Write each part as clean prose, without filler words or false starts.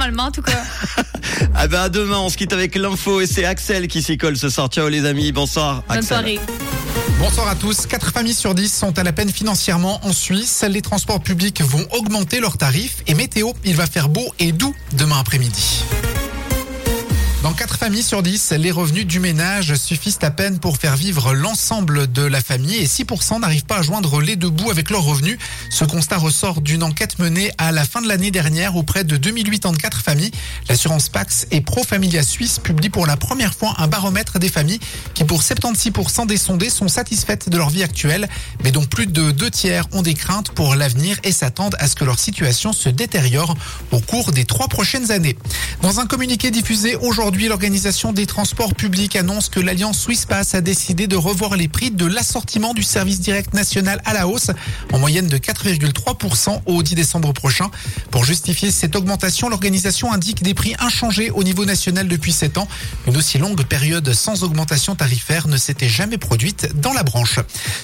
normalement en tout cas. Ah ben à demain, on se quitte avec l'info et c'est Axel qui s'y colle ce soir. Ciao les amis, bonsoir Axel. Bonne soirée. Bonsoir à tous. 4 familles sur 10 sont à la peine financièrement en Suisse. Les transports publics vont augmenter leurs tarifs et météo, il va faire beau et doux demain après-midi. Dans 4 familles sur 10, les revenus du ménage suffisent à peine pour faire vivre l'ensemble de la famille et 6% n'arrivent pas à joindre les deux bouts avec leurs revenus. Ce constat ressort d'une enquête menée à la fin de l'année dernière auprès de 2084 familles. L'assurance Pax et Pro Familia Suisse publie pour la première fois un baromètre des familles qui pour 76% des sondés sont satisfaites de leur vie actuelle, mais dont plus de 2 tiers ont des craintes pour l'avenir et s'attendent à ce que leur situation se détériore au cours des 3 prochaines années. Dans un communiqué diffusé aujourd'hui, l'organisation des transports publics annonce que l'Alliance SwissPass a décidé de revoir les prix de l'assortiment du service direct national à la hausse, en moyenne de 4,3% au 10 décembre prochain. Pour justifier cette augmentation, l'organisation indique des prix inchangés au niveau national depuis 7 ans. Une aussi longue période sans augmentation tarifaire ne s'était jamais produite dans la branche.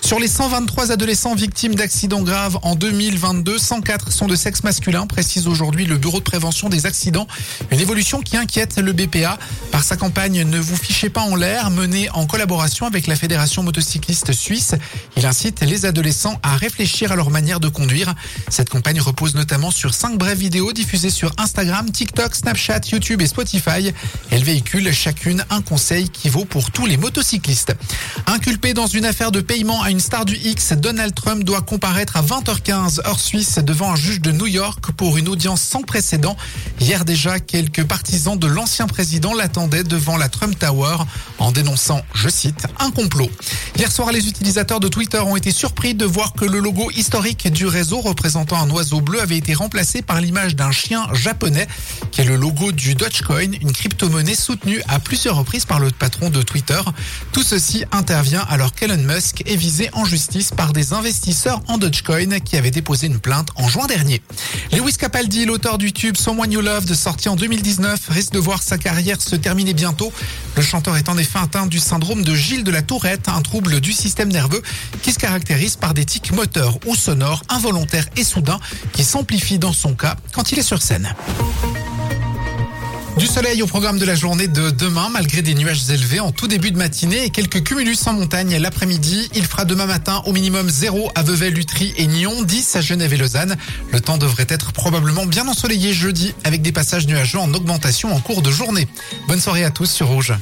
Sur les 123 adolescents victimes d'accidents graves en 2022, 104 sont de sexe masculin, précise aujourd'hui le Bureau de prévention des accidents. Une évolution qui inquiète le BPA. Par sa campagne « Ne vous fichez pas en l'air » menée en collaboration avec la Fédération motocycliste suisse, il incite les adolescents à réfléchir à leur manière de conduire. Cette campagne repose notamment sur 5 brèves vidéos diffusées sur Instagram, TikTok, Snapchat, YouTube et Spotify. Elles véhiculent chacune un conseil qui vaut pour tous les motocyclistes. Inculpé dans une affaire de paiement à une star du X, Donald Trump doit comparaître à 20h15 heure suisse devant un juge de New York pour une audience sans précédent. Hier déjà, quelques partisans de l'ancien président l'attendait devant la Trump Tower en dénonçant, je cite, un complot. Hier soir, les utilisateurs de Twitter ont été surpris de voir que le logo historique du réseau représentant un oiseau bleu avait été remplacé par l'image d'un chien japonais qui est le logo du Dogecoin, une crypto-monnaie soutenue à plusieurs reprises par le patron de Twitter. Tout ceci intervient alors qu'Elon Musk est visé en justice par des investisseurs en Dogecoin qui avaient déposé une plainte en juin dernier. Lewis Capaldi, l'auteur du tube Someone You Loved, sorti en 2019, risque de voir sa carrière se terminer bientôt. Le chanteur est en effet atteint du syndrome de Gilles de la Tourette, un trouble du système nerveux qui se caractérise par des tics moteurs ou sonores involontaires et soudains qui s'amplifient dans son cas quand il est sur scène. Du soleil au programme de la journée de demain, malgré des nuages élevés en tout début de matinée et quelques cumulus en montagne l'après-midi. Il fera demain matin au minimum 0 à Vevey, Lutry et Nyon, 10 à Genève et Lausanne. Le temps devrait être probablement bien ensoleillé jeudi, avec des passages nuageux en augmentation en cours de journée. Bonne soirée à tous sur Rouge.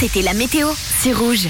C'était la météo, c'est Rouge.